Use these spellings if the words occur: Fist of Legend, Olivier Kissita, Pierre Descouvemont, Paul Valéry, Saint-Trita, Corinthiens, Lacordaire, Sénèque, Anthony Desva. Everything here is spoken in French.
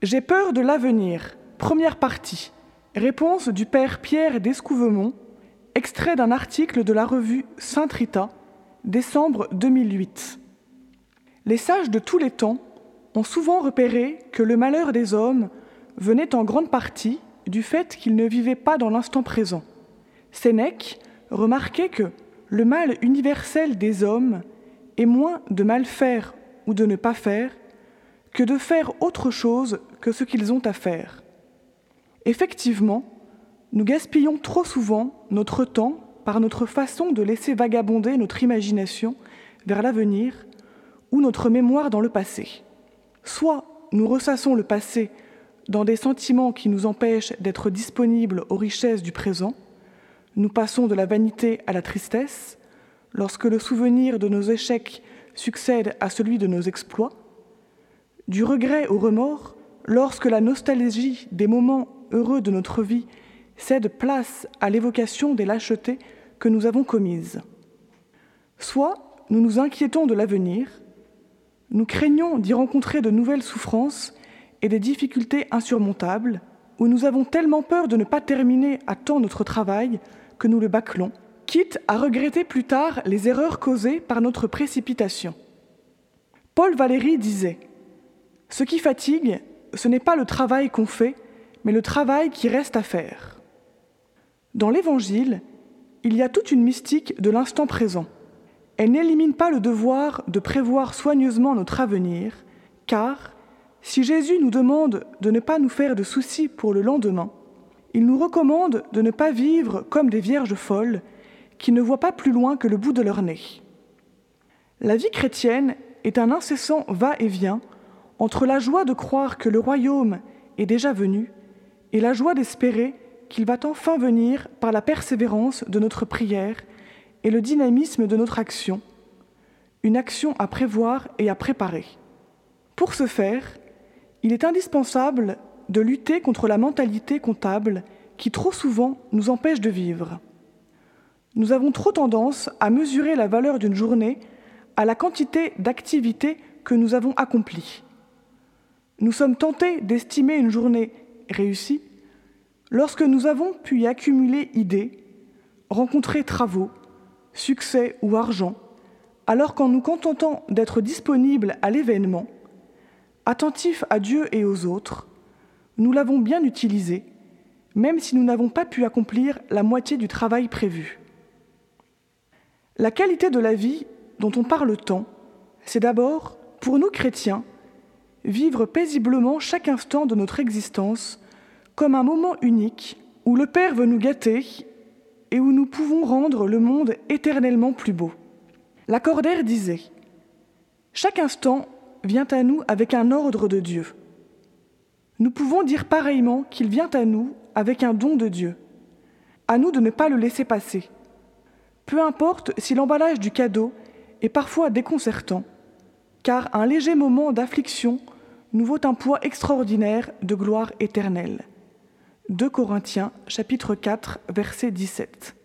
J'ai peur de l'avenir. Première partie. Réponse du père Pierre Descouvemont, extrait d'un article de la revue Saint-Trita, décembre 2008. Les sages de tous les temps ont souvent repéré que le malheur des hommes venait en grande partie du fait qu'ils ne vivaient pas dans l'instant présent. Sénèque remarquait que le mal universel des hommes est moins de mal faire ou de ne pas faire que de faire autre chose que ce qu'ils ont à faire. Effectivement, nous gaspillons trop souvent notre temps par notre façon de laisser vagabonder notre imagination vers l'avenir ou notre mémoire dans le passé. Soit nous ressassons le passé dans des sentiments qui nous empêchent d'être disponibles aux richesses du présent, nous passons de la vanité à la tristesse, lorsque le souvenir de nos échecs succède à celui de nos exploits, du regret au remords, lorsque la nostalgie des moments heureux de notre vie cède place à l'évocation des lâchetés que nous avons commises. Soit nous nous inquiétons de l'avenir, nous craignons d'y rencontrer de nouvelles souffrances et des difficultés insurmontables, où nous avons tellement peur de ne pas terminer à temps notre travail que nous le bâclons, quitte à regretter plus tard les erreurs causées par notre précipitation. Paul Valéry disait « Ce qui fatigue, ce n'est pas le travail qu'on fait, mais le travail qui reste à faire. » Dans l'Évangile, il y a toute une mystique de l'instant présent. Elle n'élimine pas le devoir de prévoir soigneusement notre avenir, car si Jésus nous demande de ne pas nous faire de soucis pour le lendemain, il nous recommande de ne pas vivre comme des vierges folles qui ne voient pas plus loin que le bout de leur nez. La vie chrétienne est un incessant va-et-vient entre la joie de croire que le royaume est déjà venu et la joie d'espérer qu'il va enfin venir par la persévérance de notre prière et le dynamisme de notre action, une action à prévoir et à préparer. Pour ce faire, il est indispensable de lutter contre la mentalité comptable qui trop souvent nous empêche de vivre. Nous avons trop tendance à mesurer la valeur d'une journée à la quantité d'activités que nous avons accomplies. Nous sommes tentés d'estimer une journée réussie lorsque nous avons pu y accumuler idées, rencontrer travaux, succès ou argent, alors qu'en nous contentant d'être disponibles à l'événement, attentifs à Dieu et aux autres, nous l'avons bien utilisé, même si nous n'avons pas pu accomplir la moitié du travail prévu. La qualité de la vie dont on parle tant, c'est d'abord, pour nous chrétiens, vivre paisiblement chaque instant de notre existence comme un moment unique où le Père veut nous gâter et où nous pouvons rendre le monde éternellement plus beau. Lacordaire disait « Chaque instant vient à nous avec un ordre de Dieu ». Nous pouvons dire pareillement qu'il vient à nous avec un don de Dieu. À nous de ne pas le laisser passer. Peu importe si l'emballage du cadeau est parfois déconcertant, car un léger moment d'affliction nous vaut un poids extraordinaire de gloire éternelle. 2 Corinthiens, chapitre 4, verset 17.